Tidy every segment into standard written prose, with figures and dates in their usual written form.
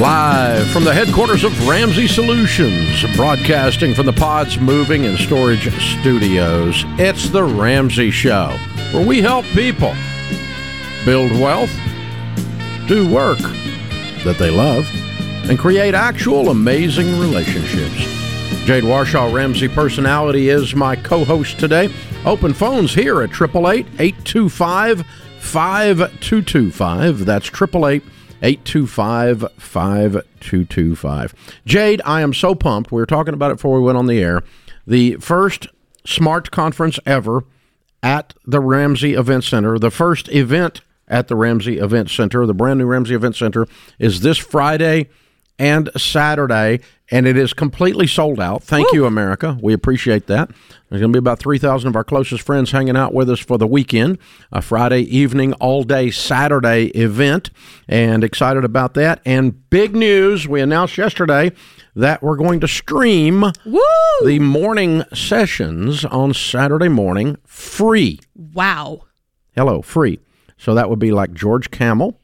Live from the headquarters of Ramsey Solutions, broadcasting from the Pods Moving and Storage Studios, it's The Ramsey Show, where we help people build wealth, do work that they love, and create actual amazing relationships. Jade Warshaw, Ramsey Personality, is my co-host today. Open phones here at 888-825-5225. That's 888-825-5225. Jade, I am so pumped. We were talking about it before we went on the air. The first SMART Conference ever at the Ramsey Event Center, the first event at the Ramsey Event Center, the brand new Ramsey Event Center, is this Friday and Saturday, and it is completely sold out. Thank you, America. We appreciate that. There's going to be about 3,000 of our closest friends hanging out with us for the weekend, a Friday evening, all-day Saturday event, and excited about that. And big news, we announced yesterday that we're going to stream the morning sessions on Saturday morning free. Wow. Hello, free. So that would be like George Camel,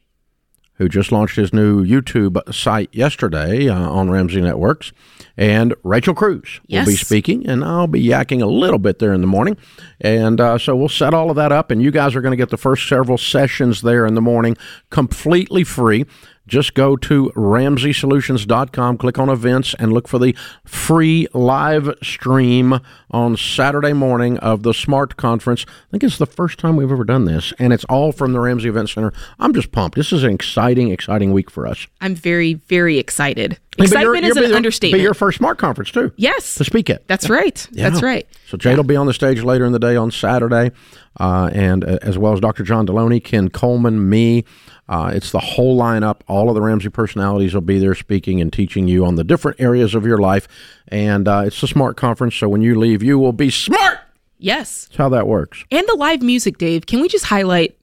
who just launched his new YouTube site yesterday on Ramsey Networks, and Rachel Cruz will be speaking, and I'll be yakking a little bit there in the morning. And so we'll set all of that up, and you guys are going to get the first several sessions there in the morning completely free. Just go to RamseySolutions.com, click on events, and look for the free live stream on Saturday morning of the SMART Conference. I think it's the first time we've ever done this, and it's all from the Ramsey Event Center. I'm just pumped. This is an exciting, exciting week for us. I'm very, very excited. Excitement is an understatement. Be your first SMART Conference, too. Yes. To speak at. That's right. Yeah. That's right. So Jade will be on the stage later in the day on Saturday, and as well as Dr. John Deloney, Ken Coleman, me. It's the whole lineup. All of the Ramsey personalities will be there speaking and teaching you on the different areas of your life. And it's a SMART Conference, so when you leave, you will be smart. Yes. That's how that works. And the live music, Dave. Can we just highlight,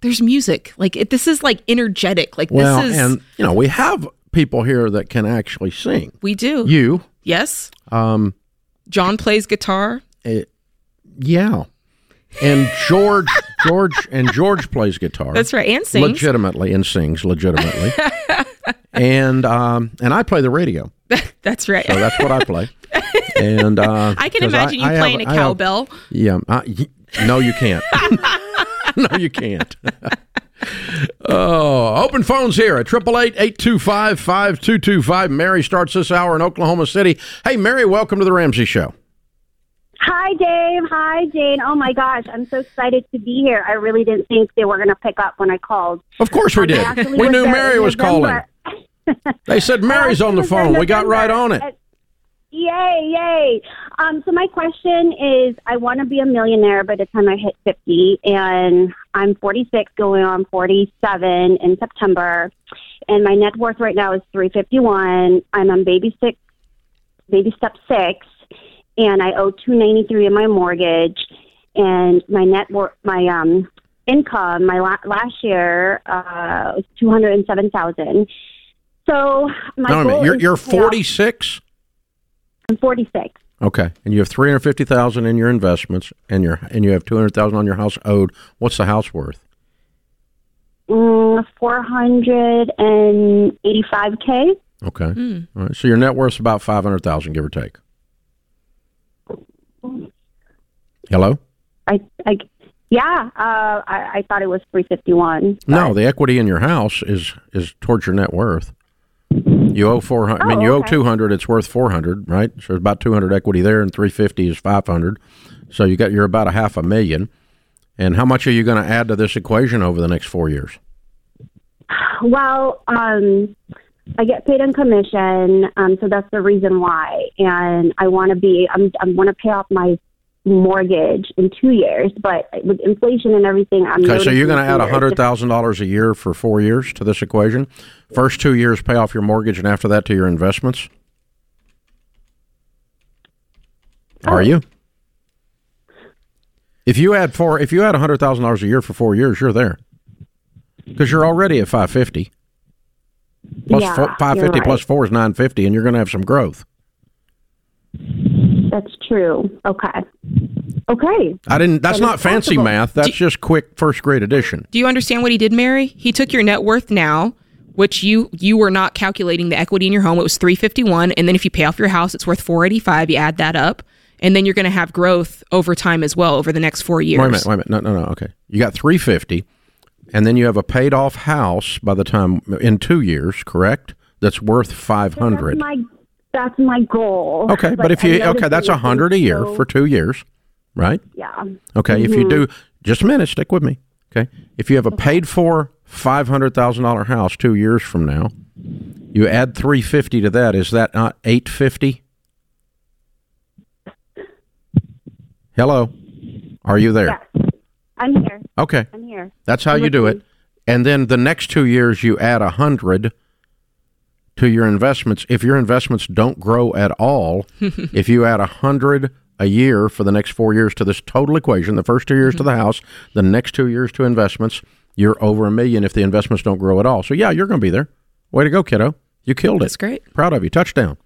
there's music. Like, this is, like, energetic. Like, well, this is... and, you know, we have people here that can actually sing. We do. You. Yes. John plays guitar. Yeah. And George plays guitar. That's right, and sings legitimately. and I play the radio. That's right. So that's what I play. And I can imagine you playing a cowbell. No, you can't. No, you can't. Open phones here at 888-825-5225. Mary starts this hour in Oklahoma City. Hey, Mary, welcome to the Ramsey Show. Hi, Dave. Hi, Jane. Oh, my gosh. I'm so excited to be here. I really didn't think they were going to pick up when I called. Of course we did. We knew Mary was calling. They said Mary's on the phone. We got right on it. Yay. So my question is, I want to be a millionaire by the time I hit 50, and I'm 46 going on 47 in September, and my net worth right now is 351. I'm on baby step six. And I owe $293 in my mortgage, and my income last year was $207,000. So my goal is, you're 46. I'm 46. Okay, and you have $350,000 in your investments, and you have $200,000 on your house owed. What's the house worth? $485K. Okay. All right. So your net worth's about $500,000, give or take. Hello? I thought it was 351. No, the equity in your house is towards your net worth. You owe 400. You owe 200. It's worth 400, right? So there's about 200 equity there, and 350 is 500. So you're about a half a million. And how much are you going to add to this equation over the next 4 years? Well, I get paid in commission, so that's the reason why. And I want to pay off my mortgage in 2 years, but with inflation and everything, okay. So you're going to add $100,000 a year for 4 years to this equation. First 2 years, pay off your mortgage, and after that, to your investments. Are you? If you add $100,000 a year for 4 years, you're there, because you're already at 550. Plus 550 plus 4 is 950, and you're going to have some growth. That's true. Okay. I didn't. That's not fancy math. That's just quick first grade addition. Do you understand what he did, Mary? He took your net worth now, which you were not calculating the equity in your home. It was $351, and then if you pay off your house, it's worth $485. You add that up, and then you're going to have growth over time as well over the next 4 years. Wait a minute. No. Okay, you got $350, and then you have a paid off house by the time in 2 years, correct? That's worth $500. That's my goal. Okay, but if you that's $100 a year for 2 years, right? Yeah. Okay, if you do just a minute, stick with me. Okay, if you have a paid for $500,000 house 2 years from now, you add $350 to that. Is that not $850? Hello, are you there? Yes. I'm here. Okay, I'm here. That's how you do it. And then the next 2 years, you add $100 to your investments. If your investments don't grow at all, if you add $100 a year for the next 4 years to this total equation, the first 2 years to the house, the next 2 years to investments, you're over $1 million if the investments don't grow at all. So, yeah, you're going to be there. Way to go, kiddo. You killed it. That's great. Proud of you. Touchdown.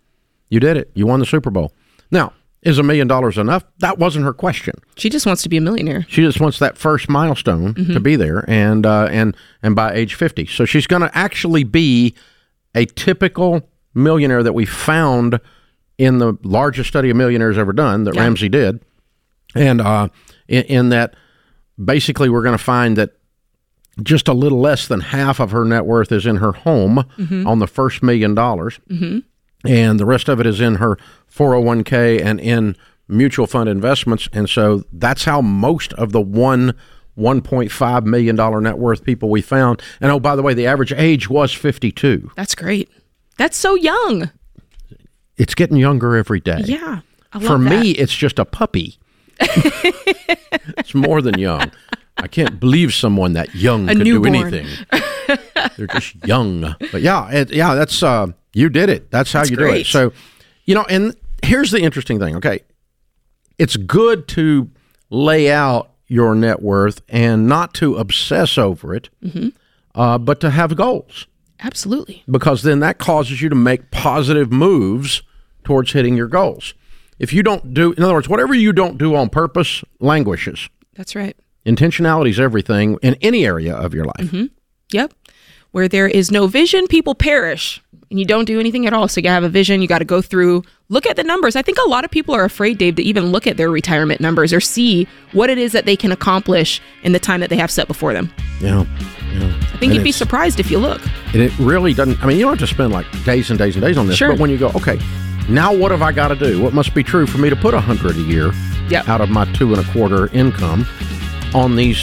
You did it. You won the Super Bowl. Now, is $1 million enough? That wasn't her question. She just wants to be a millionaire. She just wants that first milestone to be there and by age 50. So she's going to actually be a typical millionaire that we found in the largest study of millionaires ever done that Ramsey did. And in that basically we're going to find that just a little less than half of her net worth is in her home on the first $1 million. And the rest of it is in her 401k and in mutual fund investments. And so that's how most of the $1.5 million net worth people we found. And oh, by the way, the average age was 52. That's great. That's so young. It's getting younger every day. Yeah. I love that. For me, it's just a puppy. It's more than young. I can't believe someone that young could do anything. They're just young. But yeah, that's you did it. That's how you do it. So, you know, and here's the interesting thing, okay? It's good to lay out your net worth and not to obsess over it, but to have goals. Absolutely. Because then that causes you to make positive moves towards hitting your goals. If you don't do, in other words, whatever you don't do on purpose languishes. That's right. Intentionality is everything in any area of your life. Yep. Where there is no vision, people perish, and you don't do anything at all. So you have a vision, you got to go through, look at the numbers. I think a lot of people are afraid, Dave, to even look at their retirement numbers or see what it is that they can accomplish in the time that they have set before them. Yeah. I think you'd be surprised if you look. And it really doesn't, I mean, you don't have to spend like days and days and days on this, but when you go, okay, now what have I got to do? What must be true for me to put $100 a year out of my $2.25 income on these,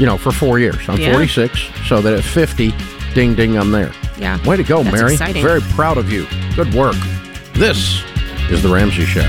you know, for 4 years. I'm 46, so that at 50, ding, ding, I'm there. Yeah. Way to go, that's Mary. Exciting. Very proud of you. Good work. This is The Ramsey Show.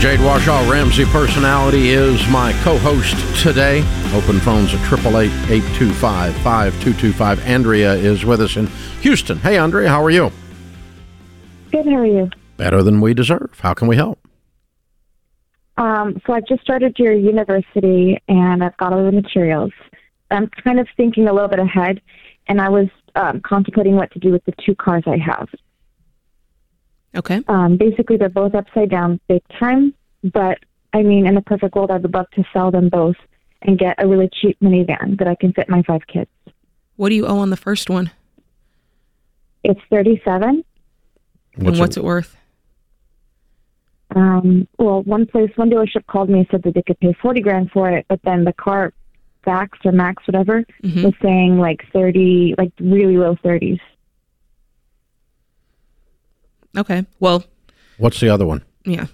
Jade Warshaw, Ramsey Personality, is my co-host today. Open phones at 888-825-5225. Andrea is with us in Houston. Hey, Andrea, how are you? Good, how are you? Better than we deserve. How can we help? So I've just started your university, and I've got all the materials. I'm kind of thinking a little bit ahead, and I was contemplating what to do with the two cars I have. Okay. Basically, they're both upside down big time, but I mean, in a perfect world, I would love to sell them both and get a really cheap minivan that I can fit my 5 kids. What do you owe on the first one? It's $37,000. And what's it worth? Well, one dealership called me and said that they could pay $40,000 for it, but then the car Vax or Max, whatever, was saying like 30, like really low 30s. Okay. Well, what's the other one? Yeah.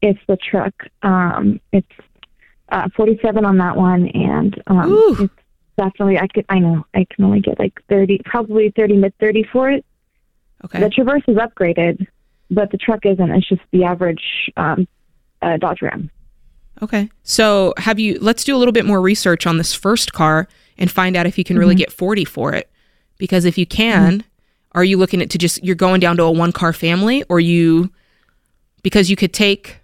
It's the truck. It's 47 on that one, and it's definitely I can only get like 30, probably 30, mid 30 for it. Okay. The Traverse is upgraded, but the truck isn't. It's just the average Dodge Ram. Okay. So let's do a little bit more research on this first car and find out if you can really get 40 for it. Because if you can, are you looking at you're going down to a one car family, or because you could take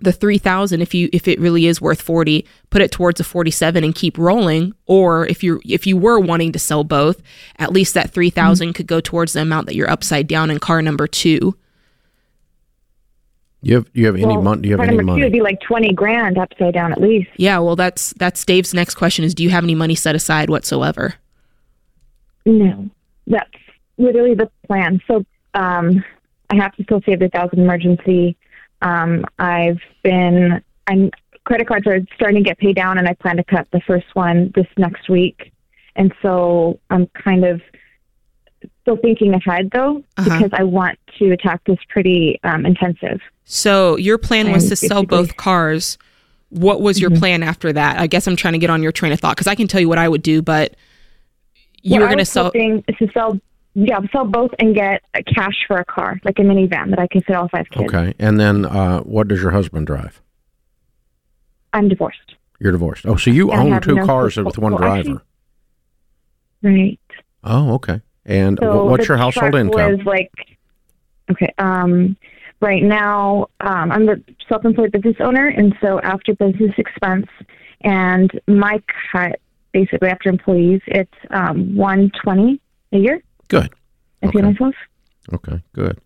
the 3,000 if it really is worth 40, put it towards a 47 and keep rolling. Or if you were wanting to sell both, at least that 3,000 could go towards the amount that you're upside down in car number two. Do you have any money? It would be like $20,000 upside down at least. Yeah, well, that's Dave's next question is, do you have any money set aside whatsoever? No, that's literally the plan. So I have to still save the $1,000 emergency. Credit cards are starting to get paid down, and I plan to cut the first one this next week. And so I'm kind of still thinking ahead, though, because I want to attack this pretty intensive. So your plan was to sell both cars. What was your plan after that? I guess I'm trying to get on your train of thought, because I can tell you what I would do, but you were going to sell... sell both and get cash for a car, like a minivan that I can fit all five kids. Okay, and then what does your husband drive? I'm divorced. You're divorced. Oh, so you own two cars with one driver. Right. Oh, okay. And so what's your household income? Right now, I'm the self-employed business owner, and so after business expense and my cut, basically after employees, it's $120 a year. Good. I pay myself. Okay, good.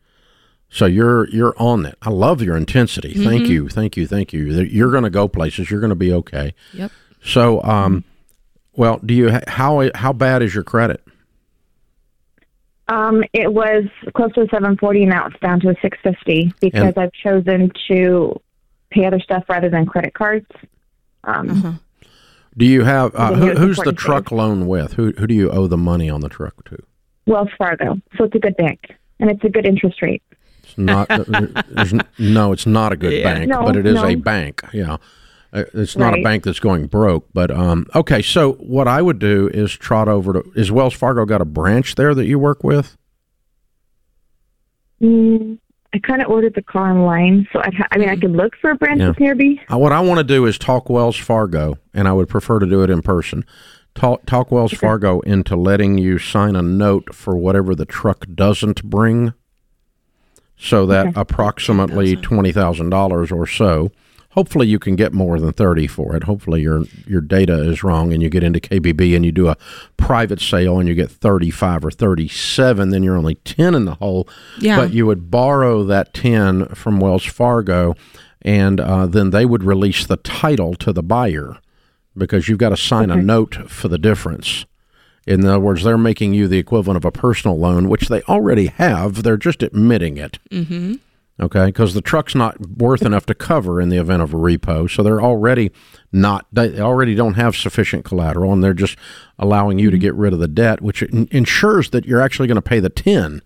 So you're on it. I love your intensity. Mm-hmm. Thank you. You're going to go places. You're going to be okay. Yep. So, well, how bad is your credit? It was close to a 740, now it's down to a 650 because I've chosen to pay other stuff rather than credit cards. Do you have who's the truck loan with? Who do you owe the money on the truck to? Wells Fargo. So it's a good bank, and it's a good interest rate. It's not. It's not a good bank, but it is a bank. Yeah, it's not a bank that's going broke. But okay. So what I would do is trot over to. Is Wells Fargo got a branch there that you work with? I kind of ordered the car online, so I could look for a branch that's nearby. What I want to do is talk Wells Fargo, and I would prefer to do it in person. Talk Wells Fargo into letting you sign a note for whatever the truck doesn't bring, so that approximately $20,000 or so. Hopefully, you can get more than 30 for it. Hopefully, your data is wrong, and you get into KBB and you do a private sale and you get 35 or 37. Then you're only 10 in the hole. Yeah. But you would borrow that 10 from Wells Fargo, and then they would release the title to the buyer, because you've got to sign a note for the difference. In other words, they're making you the equivalent of a personal loan, which they already have. They're just admitting it. Mm-hmm. Okay, because the truck's not worth enough to cover in the event of a repo, so they already don't have sufficient collateral, and they're just allowing you to get rid of the debt, which ensures that you're actually going to pay the 10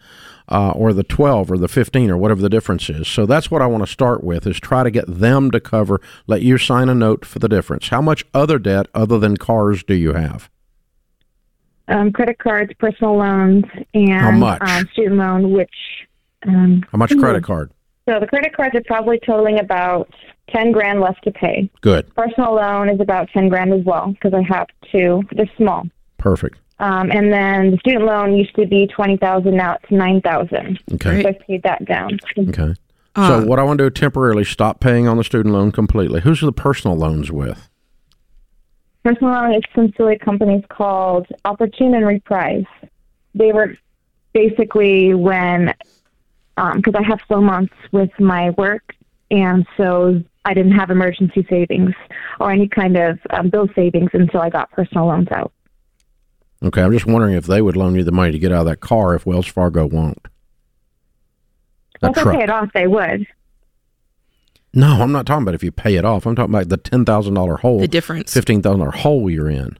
or the 12 or the 15 or whatever the difference is. So that's what I want to start with, is try to get them to cover, let you sign a note for the difference. How much other debt other than cars do you have? Credit cards, personal loans, and student loan, which... how much credit card? So the credit cards are probably totaling about $10,000 left to pay. Good. Personal loan is about $10,000 as well, because I have two. They're small. Perfect. And then the student loan used to be $20,000. Now it's $9,000. Okay. So I paid that down. Okay. So what I want to do is temporarily stop paying on the student loan completely. Who's the personal loans with? Personal loan is some silly companies called Opportunity and Reprise. They were basically when... because I have slow months with my work, and so I didn't have emergency savings or any kind of bill savings until I got personal loans out. Okay, I'm just wondering if they would loan you the money to get out of that car if Wells Fargo won't. Well, if I pay it off, they would. No, I'm not talking about if you pay it off. I'm talking about the $10,000 hole. The difference. $15,000 hole you're in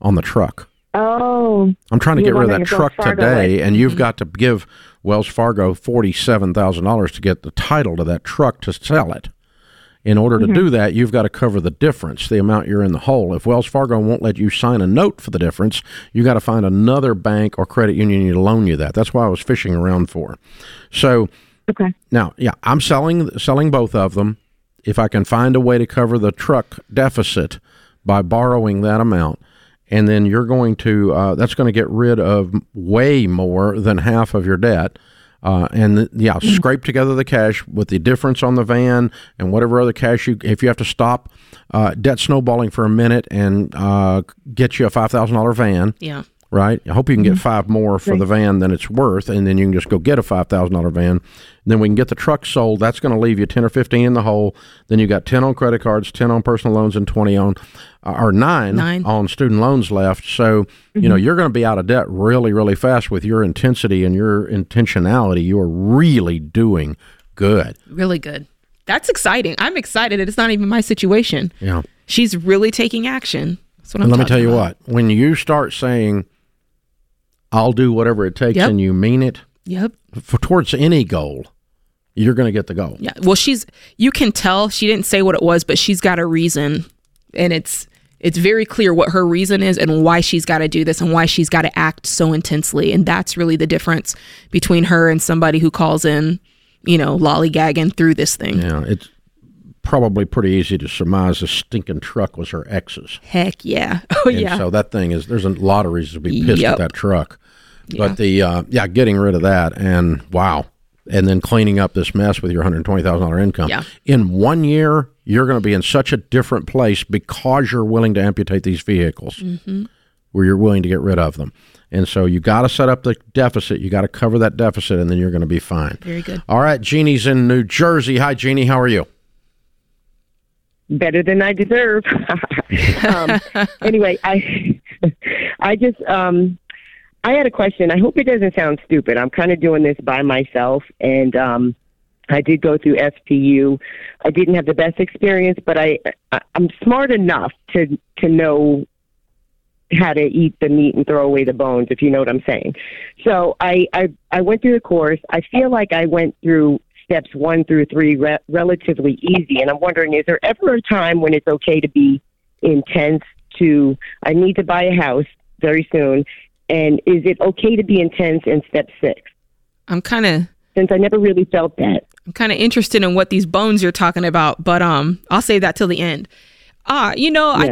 on the truck. Oh. I'm trying to get rid of that truck today, and you've got to give Wells Fargo $47,000 to get the title to that truck to sell it. In order to do that, you've got to cover the difference, the amount you're in the hole. If Wells Fargo won't let you sign a note for the difference, you got to find another bank or credit union to loan you that. That's why I was fishing around for. So now, I'm selling both of them. If I can find a way to cover the truck deficit by borrowing that amount, and then you're going to that's going to get rid of way more than half of your debt. Scrape together the cash with the difference on the van and whatever other cash if you have to stop debt snowballing for a minute and get you a $5,000 van. Yeah. Right. I hope you can get five more for the van than it's worth. And then you can just go get a $5,000 van. And then we can get the truck sold. That's going to leave you 10 or 15 in the hole. Then you got 10 on credit cards, 10 on personal loans, and 20 on or nine on student loans left. So, you know, you're going to be out of debt really, really fast with your intensity and your intentionality. You are really doing good. Really good. That's exciting. I'm excited. It's not even my situation. Yeah. She's really taking action. That's what I'm talking about. Let me tell you what, when you start saying, I'll do whatever it takes, and you mean it. Yep. Towards any goal, you're going to get the goal. Yeah. Well, you can tell she didn't say what it was, but she's got a reason, and it's very clear what her reason is and why she's got to do this and why she's got to act so intensely, and that's really the difference between her and somebody who calls in, you know, lollygagging through this thing. Yeah. It's probably pretty easy to surmise the stinking truck was her ex's. Heck yeah. Oh and yeah. So that thing is, there's a lot of reasons to be pissed at that truck. But the, getting rid of that and wow. And then cleaning up this mess with your $120,000 income. Yeah. In 1 year, you're going to be in such a different place because you're willing to amputate these vehicles where you're willing to get rid of them. And so you got to set up the deficit. You got to cover that deficit and then you're going to be fine. Very good. All right. Jeannie's in New Jersey. Hi, Jeannie. How are you? Better than I deserve. Anyway, I just, I had a question. I hope it doesn't sound stupid. I'm kind of doing this by myself, and I did go through FPU. I didn't have the best experience, but I'm smart enough to know how to eat the meat and throw away the bones, if you know what I'm saying. So I went through the course. I feel like I went through steps 1 through 3 relatively easy. And I'm wondering, is there ever a time when it's okay to be intense to, I need to buy a house very soon. And is it okay to be intense in step 6? Since I never really felt that. I'm kind of interested in what these bones you're talking about, but I'll save that till the end. I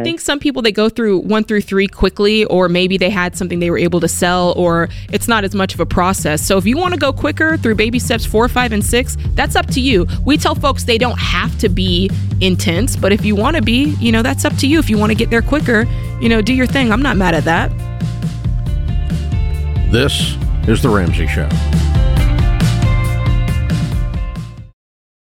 think some people, they go through 1 through 3 quickly, or maybe they had something they were able to sell, or it's not as much of a process. So if you want to go quicker through baby steps 4, 5, and 6, that's up to you. We tell folks they don't have to be intense, but if you want to be, you know, that's up to you. If you want to get there quicker, you know, do your thing. I'm not mad at that. This is The Ramsey Show.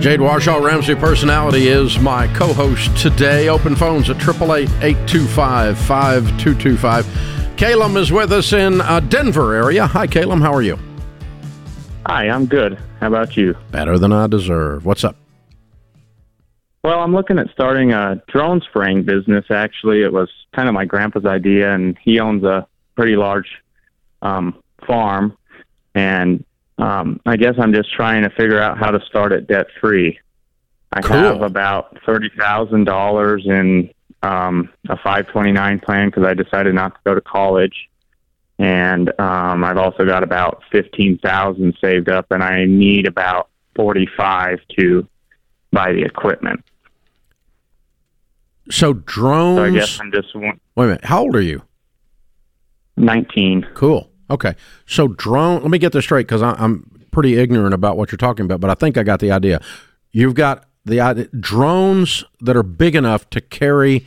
Jade Warshaw, Ramsey Personality, is my co-host today. Open phones at 888-825-5225. Calum is with us in Denver area. Hi, Calum. How are you? Hi, I'm good. How about you? Better than I deserve. What's up? Well, I'm looking at starting a drone spraying business, actually. It was kind of my grandpa's idea, and he owns a pretty large farm, and I guess I'm just trying to figure out how to start it debt-free. I have about $30,000 in a 529 plan because I decided not to go to college. And I've also got about $15,000 saved up, and I need about $45,000 to buy the equipment. So drones... So I guess I'm just... Wait a minute. How old are you? 19. Cool. Okay. So drone, let me get this straight because I'm pretty ignorant about what you're talking about, but I think I got the idea. You've got the drones that are big enough to carry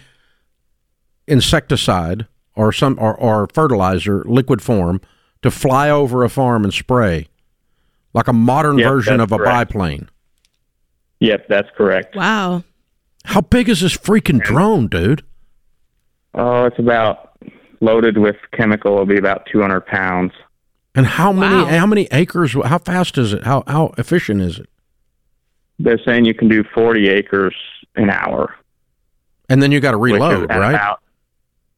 insecticide or fertilizer, liquid form, to fly over a farm and spray, like a modern version of a biplane. Yep, that's correct. Wow. How big is this freaking drone, dude? Oh, it's about, loaded with chemical, it'll be about 200 pounds. And how many acres, how fast is it? How efficient is it? They're saying you can do 40 acres an hour. And then you got to reload, right?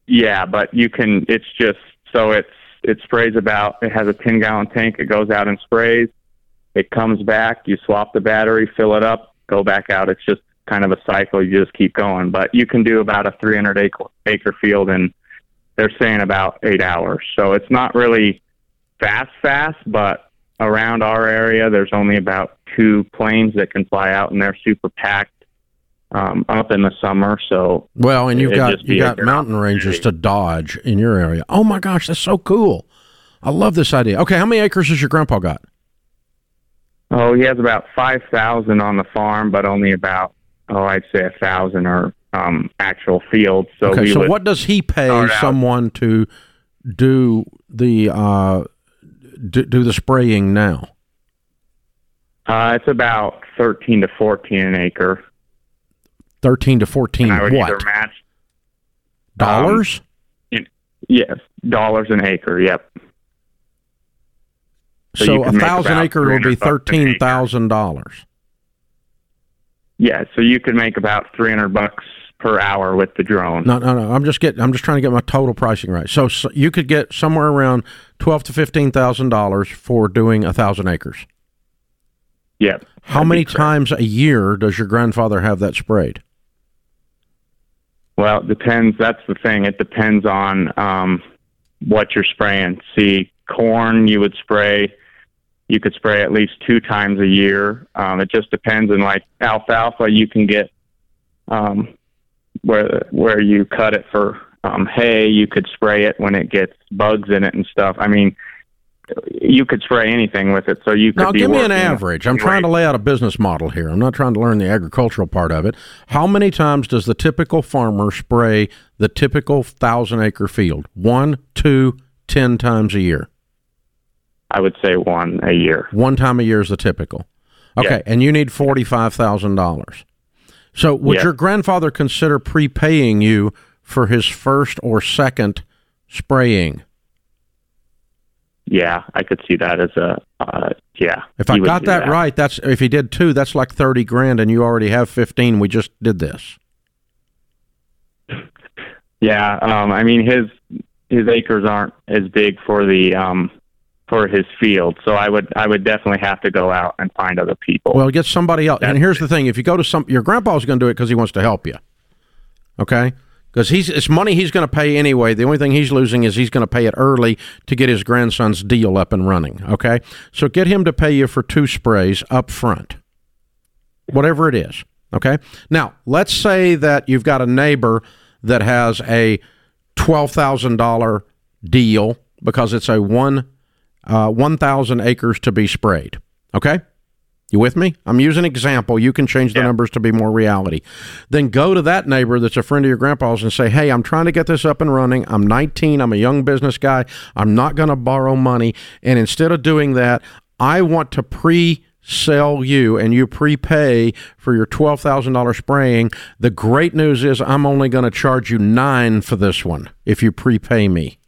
Yeah, but you can, it's just, so it sprays about, it has a 10-gallon tank, it goes out and sprays, it comes back, you swap the battery, fill it up, go back out. It's just kind of a cycle, you just keep going. But you can do about a 300-acre field in, they're saying, about 8 hours. So it's not really fast, but around our area, there's only about 2 planes that can fly out, and they're super packed up in the summer. So well, and you've got mountain ranges to dodge in your area. Oh my gosh, that's so cool! I love this idea. Okay, how many acres has your grandpa got? Oh, he has about 5,000 on the farm, but only about I'd say 1,000 are actual fields. So okay, so what does he pay someone to do the do the spraying now? It's about 13 to 14 an acre. 13 to 14 what? Either match, dollars? Yes, dollars an acre, yep. So a 1,000 acre would be $13,000. Yeah, so you could make about $300 per hour with the drone. No. I'm just trying to get my total pricing right. So you could get somewhere around $12,000 to $15,000 for doing 1,000 acres. Yep. How many times a year does your grandfather have that sprayed? Well, it depends. That's the thing. It depends on what you're spraying. See, corn you could spray at least 2 times a year. It just depends. And like alfalfa, you can get where you cut it for hay, you could spray it when it gets bugs in it and stuff. I mean, you could spray anything with it, so you could. Now, give me an average. I'm trying to lay out a business model here. I'm not trying to learn the agricultural part of it. How many times does the typical farmer spray the typical 1,000-acre field? 1, 2, 10 times a year? I would say 1 a year. 1 time a year is the typical. Okay, yeah. And you need $45,000. So would your grandfather consider prepaying you for his first or second spraying? Yeah, I could see that as a, If I got that right, that's, if he did 2, that's like $30,000 and you already have 15. We just did this. Yeah. I mean, his acres aren't as big for the, for his field. So I would definitely have to go out and find other people. Well, get somebody else. And here's the thing. If you go to your grandpa's going to do it cause he wants to help you. Okay. Because it's money he's going to pay anyway. The only thing he's losing is he's going to pay it early to get his grandson's deal up and running, okay? So get him to pay you for 2 sprays up front, whatever it is, okay? Now, let's say that you've got a neighbor that has a $12,000 deal because it's a 1,000 acres to be sprayed, okay? You with me? I'm using an example. You can change the numbers to be more reality. Then go to that neighbor that's a friend of your grandpa's and say, hey, I'm trying to get this up and running. I'm 19. I'm a young business guy. I'm not going to borrow money. And instead of doing that, I want to pre-sell you and you prepay for your $12,000 spraying. The great news is I'm only going to charge you $9 for this one if you prepay me.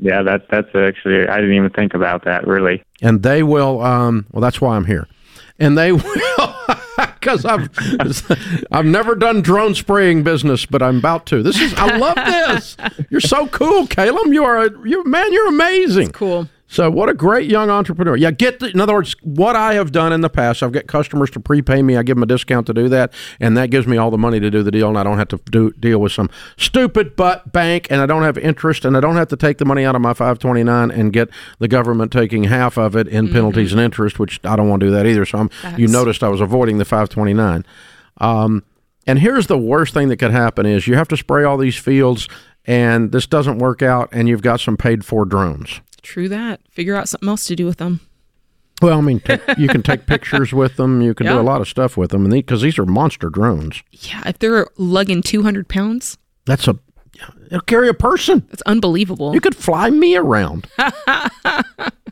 Yeah, that's actually, I didn't even think about that, really. And they will, well, that's why I'm here. And they will, because I've never done drone spraying business, but I'm about to. I love this. You're so cool, Caleb. You're amazing. That's cool. So what a great young entrepreneur. Yeah, in other words, what I have done in the past, I've got customers to prepay me. I give them a discount to do that, and that gives me all the money to do the deal, and I don't have to deal with some stupid butt bank, and I don't have interest, and I don't have to take the money out of my 529 and get the government taking half of it in penalties and interest, which I don't want to do that either. So you noticed I was avoiding the 529. And here's the worst thing that could happen is you have to spray all these fields, and this doesn't work out, and you've got some paid-for drones. True that. Figure out something else to do with them. Well, I mean, you can take pictures with them. You can do a lot of stuff with them, because these are monster drones. Yeah, if they're lugging 200 pounds. It'll carry a person. It's unbelievable. You could fly me around.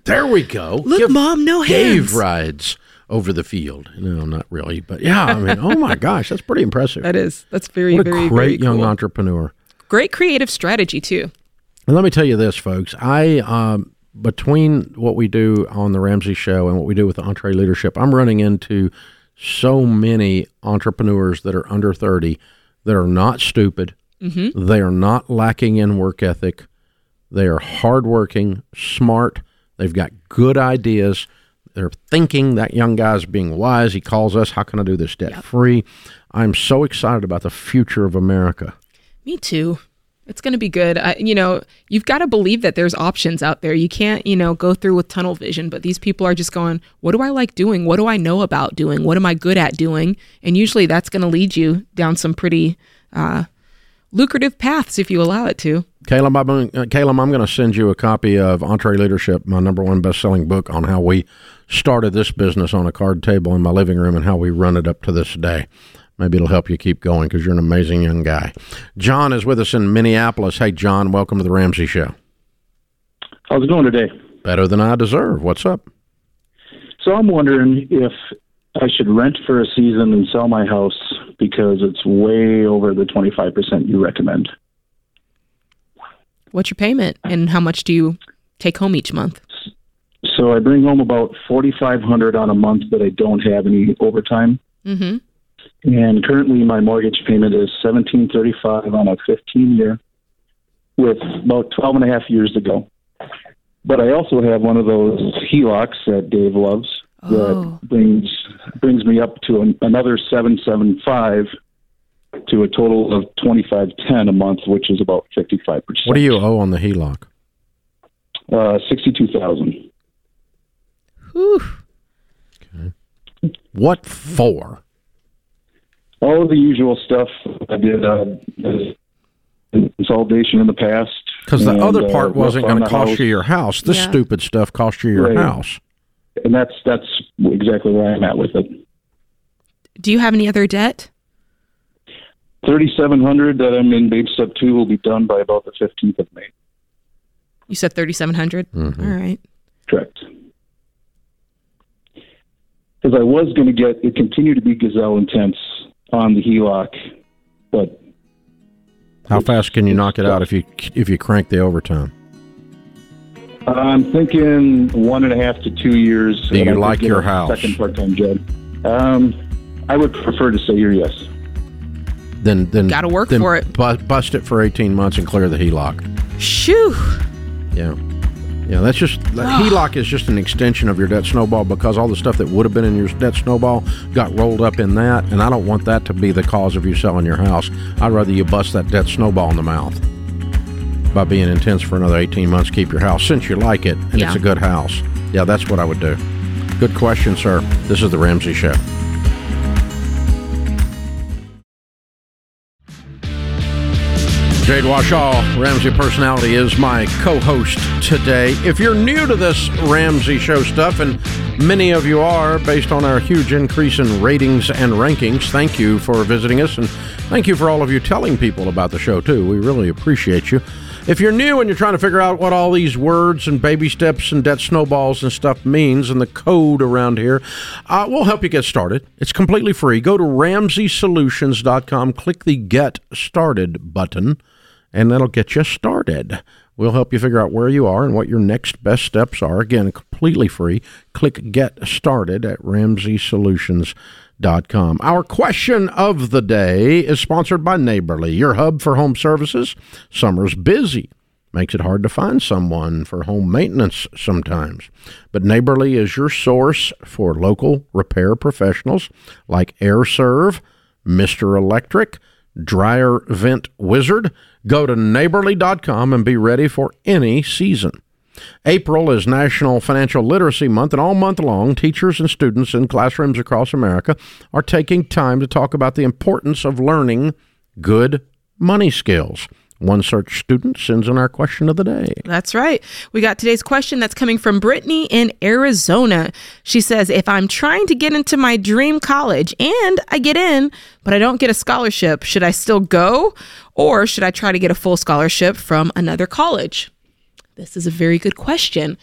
There we go. Look, give Mom, no hands. Dave rides over the field. No, not really. But yeah, I mean, oh my gosh, that's pretty impressive. That is. That's very, very, very cool. What a great young entrepreneur. Great creative strategy, too. And let me tell you this, folks. Between what we do on the Ramsey Show and what we do with the Entree Leadership, I'm running into so many entrepreneurs that are under 30 that are not stupid. Mm-hmm. They are not lacking in work ethic. They are hardworking, smart. They've got good ideas. They're thinking. That young guy's being wise. He calls us, how can I do this debt-free? I'm so excited about the future of America. Me too. It's going to be good. You've got to believe that there's options out there. You can't, go through with tunnel vision, but these people are just going, what do I like doing? What do I know about doing? What am I good at doing? And usually that's going to lead you down some pretty lucrative paths if you allow it to. Caleb, I'm going to send you a copy of Entree Leadership, my #1 best-selling book on how we started this business on a card table in my living room and how we run it up to this day. Maybe it'll help you keep going because you're an amazing young guy. John is with us in Minneapolis. Hey, John, welcome to the Ramsey Show. How's it going today? Better than I deserve. What's up? So I'm wondering if I should rent for a season and sell my house because it's way over the 25% you recommend. What's your payment and how much do you take home each month? So I bring home about $4,500 on a month, but I don't have any overtime. Mm-hmm. And currently my mortgage payment is $1,735 on a 15-year with about 12 and a half years to go. But I also have one of those HELOCs that Dave loves that brings me up to another $775 to a total of $2,510 a month, which is about 55%. What do you owe on the HELOC? $62,000. Whew. Okay. What for? All of the usual stuff I did consolidation in the past. Because the other part wasn't going to cost you your house. This stupid stuff cost you your house. And that's exactly where I'm at with it. Do you have any other debt? $3,700 that I'm in Babe Step 2 will be done by about the 15th of May. You said $3,700? Mm-hmm. All right. Correct. Because I was going to it continued to be gazelle intense on the HELOC, but how fast can you knock it out if you crank the overtime? I'm thinking 1.5 to 2 years. Do you like your house? Second part-time job. I would prefer to say your yes. Then gotta work for it. Bust it for 18 months and clear the HELOC. Shoo. Yeah. Yeah, HELOC is just an extension of your debt snowball because all the stuff that would have been in your debt snowball got rolled up in that, and I don't want that to be the cause of you selling your house. I'd rather you bust that debt snowball in the mouth by being intense for another 18 months, keep your house, since you like it, and it's a good house. Yeah, that's what I would do. Good question, sir. This is The Ramsey Show. Jade Warshaw, Ramsey Personality, is my co-host today. If you're new to this Ramsey Show stuff, and many of you are, based on our huge increase in ratings and rankings, thank you for visiting us, and thank you for all of you telling people about the show, too. We really appreciate you. If you're new and you're trying to figure out what all these words and baby steps and debt snowballs and stuff means and the code around here, we'll help you get started. It's completely free. Go to RamseySolutions.com, click the Get Started button, and that'll get you started. We'll help you figure out where you are and what your next best steps are. Again, completely free. Click Get Started at RamseySolutions.com. Our question of the day is sponsored by Neighborly, your hub for home services. Summer's busy. Makes it hard to find someone for home maintenance sometimes. But Neighborly is your source for local repair professionals like AirServe, Mr. Electric, Dryer Vent Wizard. Go to Neighborly.com and be ready for any season. April is National Financial Literacy Month, and all month long, teachers and students in classrooms across America are taking time to talk about the importance of learning good money skills. One Search student sends in our question of the day. That's right. We got today's question that's coming from Brittany in Arizona. She says, if I'm trying to get into my dream college and I get in, but I don't get a scholarship, should I still go or should I try to get a full scholarship from another college? This is a very good question.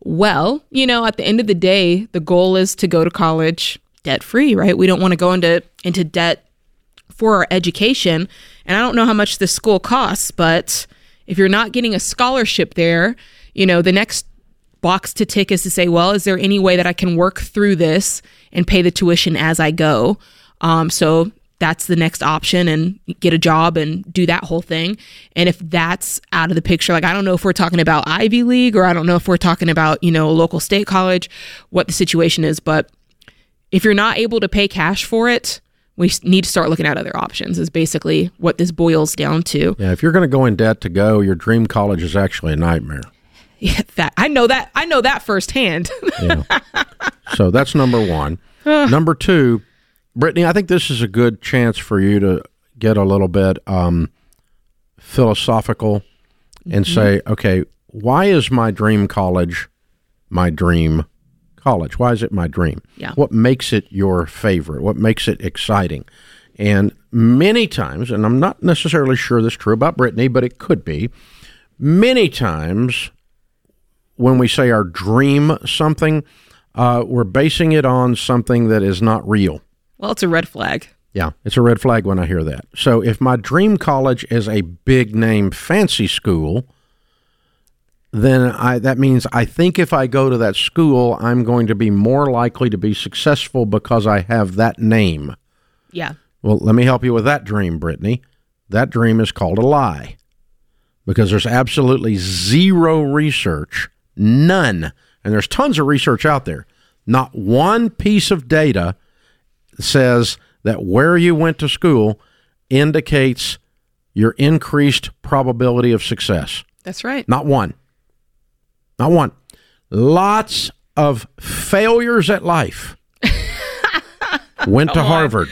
Well, you know, at the end of the day, the goal is to go to college debt-free, right? We don't want to go into debt for our education. And I don't know how much this school costs, but if you're not getting a scholarship there, you know, the next box to tick is to say, well, is there any way that I can work through this and pay the tuition as I go? So that's the next option, and get a job and do that whole thing. And if that's out of the picture, like, I don't know if we're talking about Ivy League, or I don't know if we're talking about, you know, a local state college, what the situation is. But if you're not able to pay cash for it, we need to start looking at other options is basically what this boils down to. Yeah, if you're going to go in debt to go, your dream college is actually a nightmare. Yeah, I know that firsthand. Yeah. So that's number one. Number two, Brittany, I think this is a good chance for you to get a little bit philosophical and say, okay, why is my dream college my dream college? Why is it my dream? Yeah. What makes it your favorite? What makes it exciting? And many times, and I'm not necessarily sure this is true about Brittany, but it could be, many times when we say our dream something, we're basing it on something that is not real. Well, it's a red flag. Yeah, it's a red flag when I hear that. So if my dream college is a big name fancy school, then that means I think if I go to that school, I'm going to be more likely to be successful because I have that name. Yeah. Well, let me help you with that dream, Brittany. That dream is called a lie because there's absolutely zero research, none, and there's tons of research out there. Not one piece of data says that where you went to school indicates your increased probability of success. That's right. Not one. Not one. Lots of failures at life. Went to Harvard,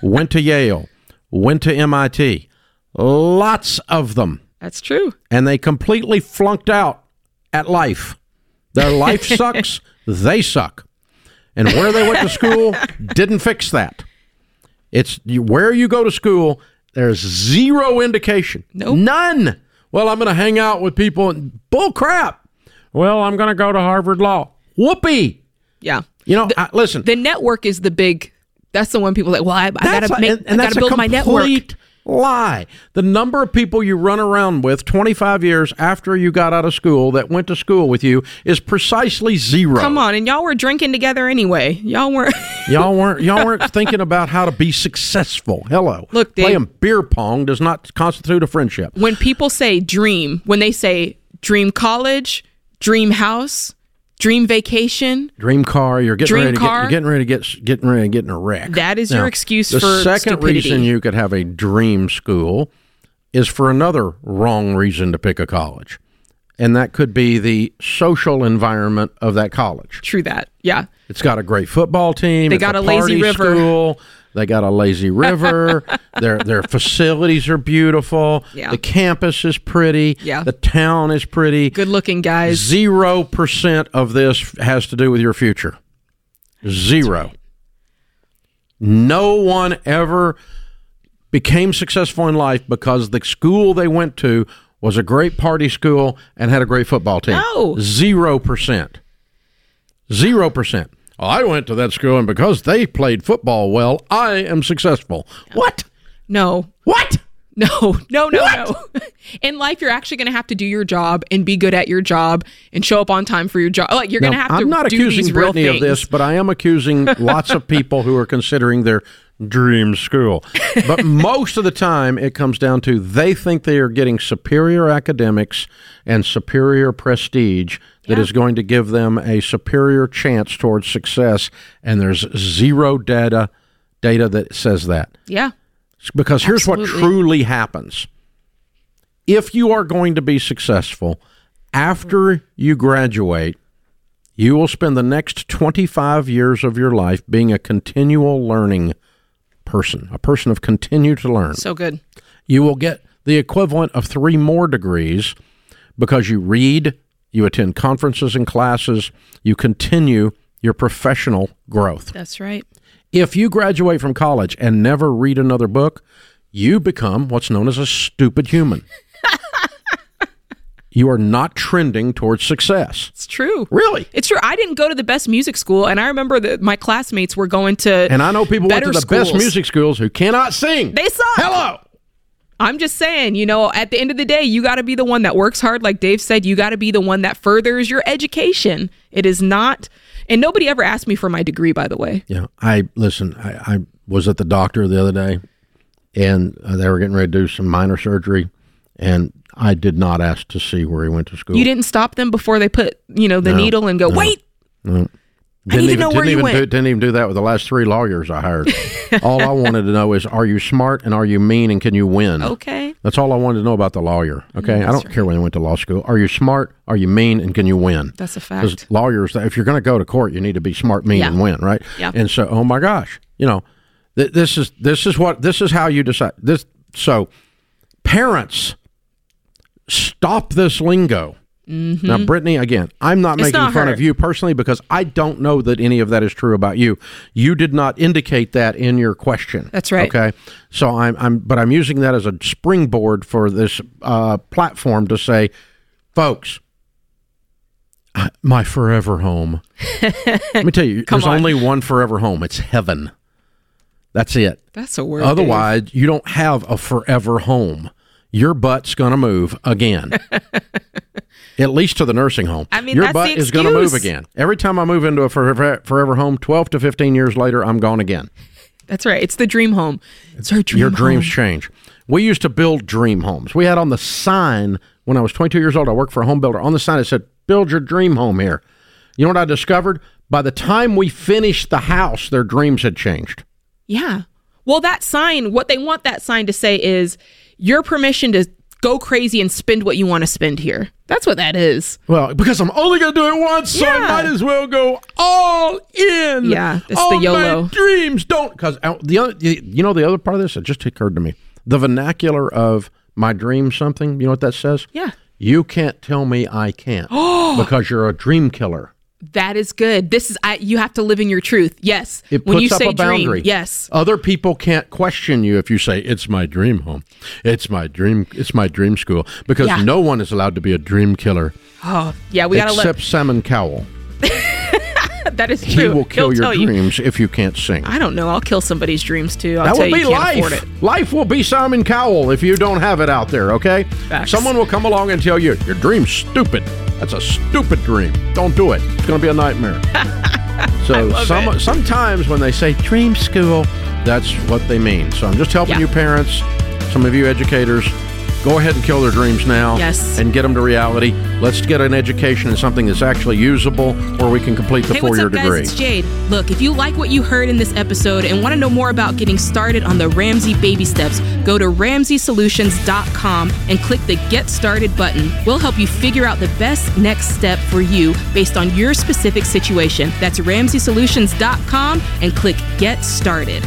went to Yale, went to MIT. Lots of them. That's true. And they completely flunked out at life. Their life sucks. They suck. And where they went to school didn't fix that. It's where you go to school, there's zero indication. Nope. None. Well, I'm going to hang out with people and bull crap. Well, I'm going to go to Harvard Law. Whoopee. Yeah. You know, listen. The network is the big, that's the one people are like, well, I got to build my network. That's a complete lie. The number of people you run around with 25 years after you got out of school that went to school with you is precisely zero. Come on. And y'all were drinking together anyway. Y'all weren't thinking about how to be successful. Hello. Look, Dave, playing beer pong does not constitute a friendship. When people say dream, when they say dream college, dream house, dream vacation, dream car. You're getting ready to get in a wreck. That is now, your excuse for stupidity. The second reason you could have a dream school is for another wrong reason to pick a college, and that could be the social environment of that college. True that. Yeah. It's got a great football team. They got a lazy river. School. They got a lazy river. Their facilities are beautiful. Yeah. The campus is pretty. Yeah. The town is pretty. Good looking guys. 0% of this has to do with your future. Zero. Right. No one ever became successful in life because the school they went to was a great party school and had a great football team. No. 0%. 0%. I went to that school, and because they played football well, I am successful. No. What? No. What? No, what? No. In life, you're actually going to have to do your job and be good at your job and show up on time for your job. Like, you're going to have to do these real things. I'm not accusing Brittany of this, but I am accusing lots of people who are considering their dream school. But most of the time, it comes down to they think they are getting superior academics and superior prestige that is going to give them a superior chance towards success, and there's zero data that says that. Yeah. Because here's what truly happens. If you are going to be successful, after you graduate, you will spend the next 25 years of your life being a continual learning person, a person of continue to learn. So good. You will get the equivalent of 3 more degrees because you read, you attend conferences and classes, you continue your professional growth. That's right. If you graduate from college and never read another book, you become what's known as a stupid human. You are not trending towards success. It's true. Really? It's true. I didn't go to the best music school, and I remember that my classmates were going to better schools. And I know people went to the best music schools who cannot sing. They suck. Hello. I'm just saying, you know, at the end of the day, you got to be the one that works hard. Like Dave said, you got to be the one that furthers your education. It is not. And nobody ever asked me for my degree, by the way. Yeah. I was at the doctor the other day, and they were getting ready to do some minor surgery, and I did not ask to see where he went to school. You didn't stop them before they put, you know, the needle and go, wait, I need to know where you went. Didn't even do that with the last 3 lawyers I hired. All I wanted to know is, are you smart and are you mean and can you win? Okay. That's all I wanted to know about the lawyer. Okay. I don't care when they went to law school. Are you smart? Are you mean? And can you win? That's a fact. Because lawyers, if you're going to go to court, you need to be smart, mean, and win, right? Yeah. And so, oh my gosh, you know, this is how you decide this. So parents, stop this lingo. Mm-hmm. Now, Brittany, again, I'm not making fun of you personally because I don't know that any of that is true about you. You did not indicate that in your question. That's right. Okay, so I'm using that as a springboard for this platform to say, folks, my forever home. Let me tell you, there's only one forever home. It's heaven. That's it. That's a word. Otherwise, Dave, you don't have a forever home. Your butt's going to move again, at least to the nursing home. I mean, your butt is going to move again. Every time I move into a forever home, 12 to 15 years later, I'm gone again. That's right. It's the dream home. It's our dream home. Your dreams change. We used to build dream homes. We had on the sign, when I was 22 years old, I worked for a home builder. On the sign, it said, build your dream home here. You know what I discovered? By the time we finished the house, their dreams had changed. Yeah. Well, that sign, what they want that sign to say is, your permission to go crazy and spend what you want to spend here. That's what that is. Well, because I'm only going to do it once, so I might as well go all in. Yeah, that's the YOLO. My dreams don't, because the other part of this, it just occurred to me. The vernacular of my dream something, you know what that says? Yeah. You can't tell me I can't because you're a dream killer. That is good. This is you have to live in your truth. Yes. It puts up a boundary. Yes. Other people can't question you if you say it's my dream home. It's my dream school because no one is allowed to be a dream killer. Oh, yeah, we got to except Simon Cowell. That is true. He will kill your dreams if you can't sing. I don't know. I'll kill somebody's dreams too. That will be life. Life will be Simon Cowell if you don't have it out there, okay? Facts. Someone will come along and tell you, your dream's stupid. That's a stupid dream. Don't do it. It's going to be a nightmare. So sometimes when they say dream school, that's what they mean. So I'm just helping you parents, some of you educators, go ahead and kill their dreams now and get them to reality. Let's get an education in something that's actually usable where we can complete the 4-year degree. Hey, what's up, guys? It's Jade. Look, if you like what you heard in this episode and want to know more about getting started on the Ramsey baby steps, go to RamseySolutions.com and click the Get Started button. We'll help you figure out the best next step for you based on your specific situation. That's RamseySolutions.com and click Get Started.